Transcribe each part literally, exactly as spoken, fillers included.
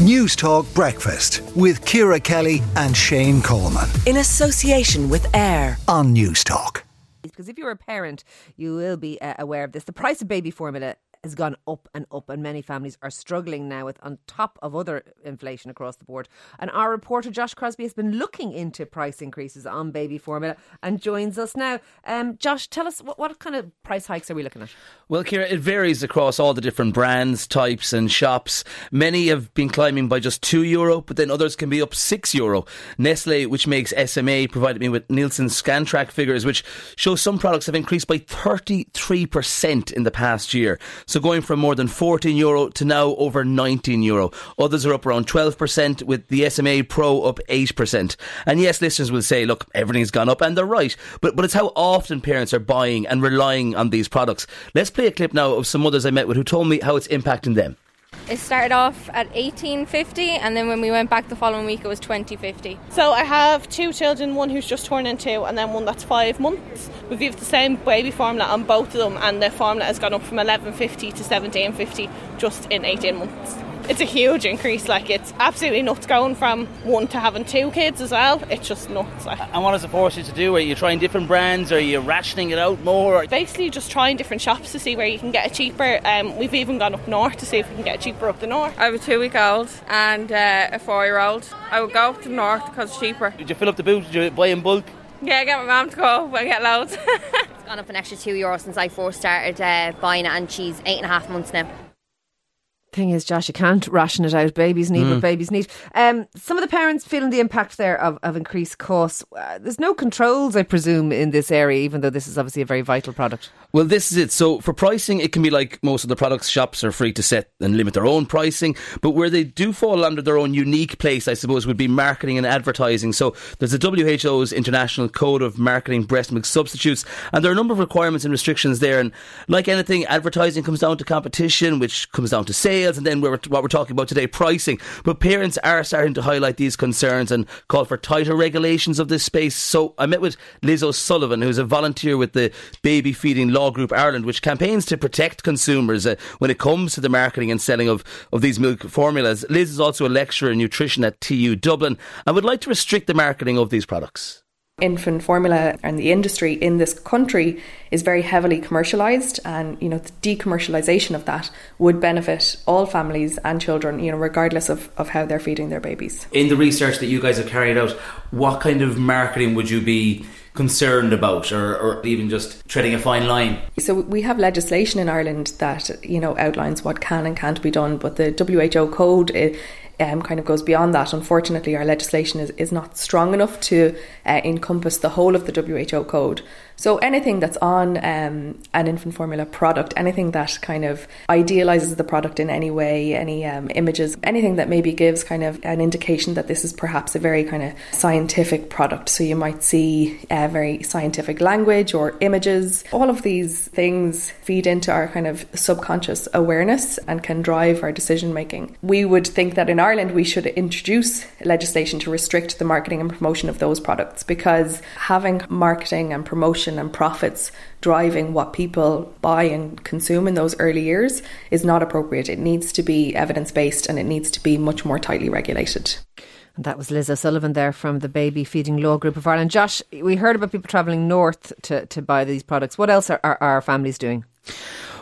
News Talk Breakfast with Kira Kelly and Shane Coleman. In association with AIR on News Talk. Because if you're a parent, you will be uh, aware of this. The price of baby formula has gone up and up, and many families are struggling now with, on top of other inflation across the board. And our reporter Josh Crosbie has been looking into price increases on baby formula and joins us now. Um, Josh, tell us what, what kind of price hikes are we looking at? Well, Kira, it varies across all the different brands, types and shops. Many have been climbing by just two euro, but then others can be up six euro. Nestle, which makes S M A, provided me with Nielsen Scantrack figures, which show some products have increased by thirty-three percent in the past year. So going from more than fourteen euro to now over nineteen euro. Others are up around twelve percent, with the S M A Pro up eight percent. And yes, listeners will say, look, everything's gone up, and they're right. But but it's how often parents are buying and relying on these products. Let's play a clip now of some mothers I met with who told me how it's impacting them. It started off at eighteen fifty, and then when we went back the following week it was twenty fifty. So I have two children, one who's just turning two and then one that's five months. We've used the same baby formula on both of them, and their formula has gone up from eleven fifty to seventeen fifty just in eighteen months. It's a huge increase, like it's absolutely nuts, going from one to having two kids as well. It's just nuts. Like. And what does it force you to do? Are you trying different brands? Are you rationing it out more? Basically just trying different shops to see where you can get it cheaper. Um, we've even gone up north to see if we can get it cheaper up the north. I have a two-week-old and uh, a four-year-old. I would go up to the north because it's cheaper. Did you fill up the boot? Did you buy in bulk? Yeah, I get my mum to go, but I get loads. It's gone up an extra two euros since I first started uh, buying it, and she's eight and a half months now. Thing is, Josh, you can't ration it out. Babies need mm. what babies need. Um, some of the parents feeling the impact there of, of increased costs. Uh, there's no controls, I presume, in this area, even though this is obviously a very vital product. Well, this is it. So for pricing, it can be like most of the products. Shops are free to set and limit their own pricing. But where they do fall under their own unique place, I suppose, would be marketing and advertising. So there's the W H O's International Code of Marketing Breast Milk Substitutes, and there are a number of requirements and restrictions there. And like anything, advertising comes down to competition, which comes down to sales. And then we're, what we're talking about today, pricing. But parents are starting to highlight these concerns and call for tighter regulations of this space. So I met with Liz O'Sullivan, who's a volunteer with the Baby Feeding Law Group Ireland, which campaigns to protect consumers uh, when it comes to the marketing and selling of, of these milk formulas. Liz is also a lecturer in nutrition at T U Dublin and would like to restrict the marketing of these products. Infant formula and the industry in this country is very heavily commercialised, and you know the decommercialisation of that would benefit all families and children, you know, regardless of, of how they're feeding their babies. In the research that you guys have carried out, what kind of marketing would you be concerned about, or, or even just treading a fine line? So we have legislation in Ireland that you know outlines what can and can't be done, but the W H O code it, Um, kind of goes beyond that. Unfortunately, our legislation is, is not strong enough to uh, encompass the whole of the W H O code. So anything that's on um, an infant formula product, anything that kind of idealises the product in any way, any um, images, anything that maybe gives kind of an indication that this is perhaps a very kind of scientific product. So you might see uh, very scientific language or images. All of these things feed into our kind of subconscious awareness and can drive our decision making. We would think that in our Ireland, we should introduce legislation to restrict the marketing and promotion of those products, because having marketing and promotion and profits driving what people buy and consume in those early years is not appropriate. It needs to be evidence-based, and it needs to be much more tightly regulated. And that was Liz O'Sullivan there from the Baby Feeding Law Group of Ireland. Josh, we heard about people travelling north to, to buy these products. What else are, are, are our families doing?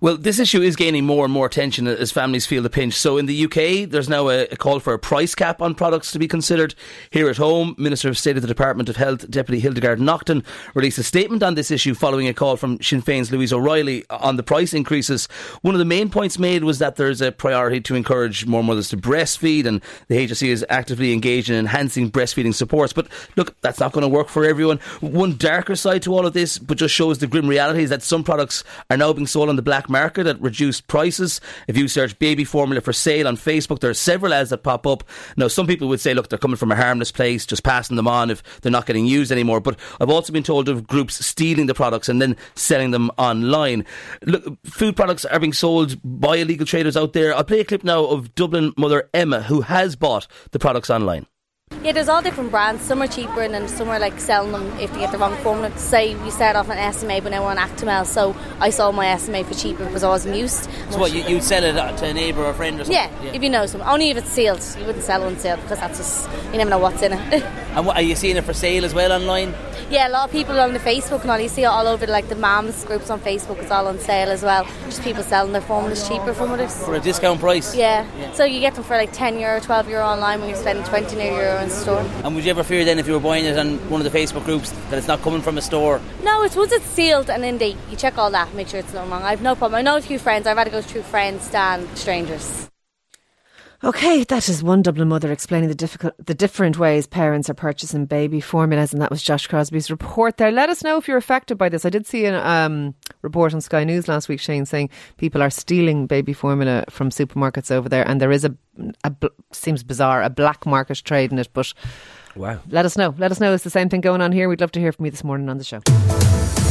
Well, this issue is gaining more and more attention as families feel the pinch. So in the U K, there's now a, a call for a price cap on products to be considered. Here at home, Minister of State of the Department of Health, Deputy Hildegard Nocton, released a statement on this issue following a call from Sinn Féin's Louise O'Reilly on the price increases. One of the main points made was that there's a priority to encourage more mothers to breastfeed, and the H S C is actively engaged in enhancing breastfeeding supports. But look, that's not going to work for everyone. One darker side to all of this, but just shows the grim reality, is that some products are now being sold on the black market at reduced prices. If you search baby formula for sale on Facebook, there are several ads that pop up. Now, some people would say, look, they're coming from a harmless place, just passing them on if they're not getting used anymore. But I've also been told of groups stealing the products and then selling them online. Look, food products are being sold by illegal traders out there. I'll play a clip now of Dublin mother Emma, who has bought the products online. Yeah, there's all different brands. Some are cheaper and then some are like selling them if you get the wrong formula. Say we start off an S M A but now we're on Actimel, so I sold my S M A for cheaper because I wasn't used. So what, you, you'd sell it to a neighbour or a friend or something? Yeah, yeah, if you know someone. Only if it's sealed. You wouldn't sell unsealed because that's just, you never know what's in it. And what, are you seeing it for sale as well online? Yeah, a lot of people on the Facebook and all, you see it all over, like the mums groups on Facebook, it's all on sale as well. Just people selling their formulas cheaper from others. For a discount price? Yeah. yeah. So you get them for like ten euro, twelve euro online when you're spending twenty euro in store. And would you ever fear then if you were buying it on one of the Facebook groups that it's not coming from a store? No, it's once it's sealed and in date, you check all that, make sure it's not wrong. I've no problem. I know a few friends, I'd rather go through friends than strangers. Okay, that is one Dublin mother explaining the difficult, the different ways parents are purchasing baby formulas, and that was Josh Crosbie's report there. Let us know if you're affected by this. I did see a um, report on Sky News last week, Shane, saying people are stealing baby formula from supermarkets over there, and there is a, a seems bizarre, a black market trade in it. But wow, let us know. Let us know if it's the same thing going on here. We'd love to hear from you this morning on the show.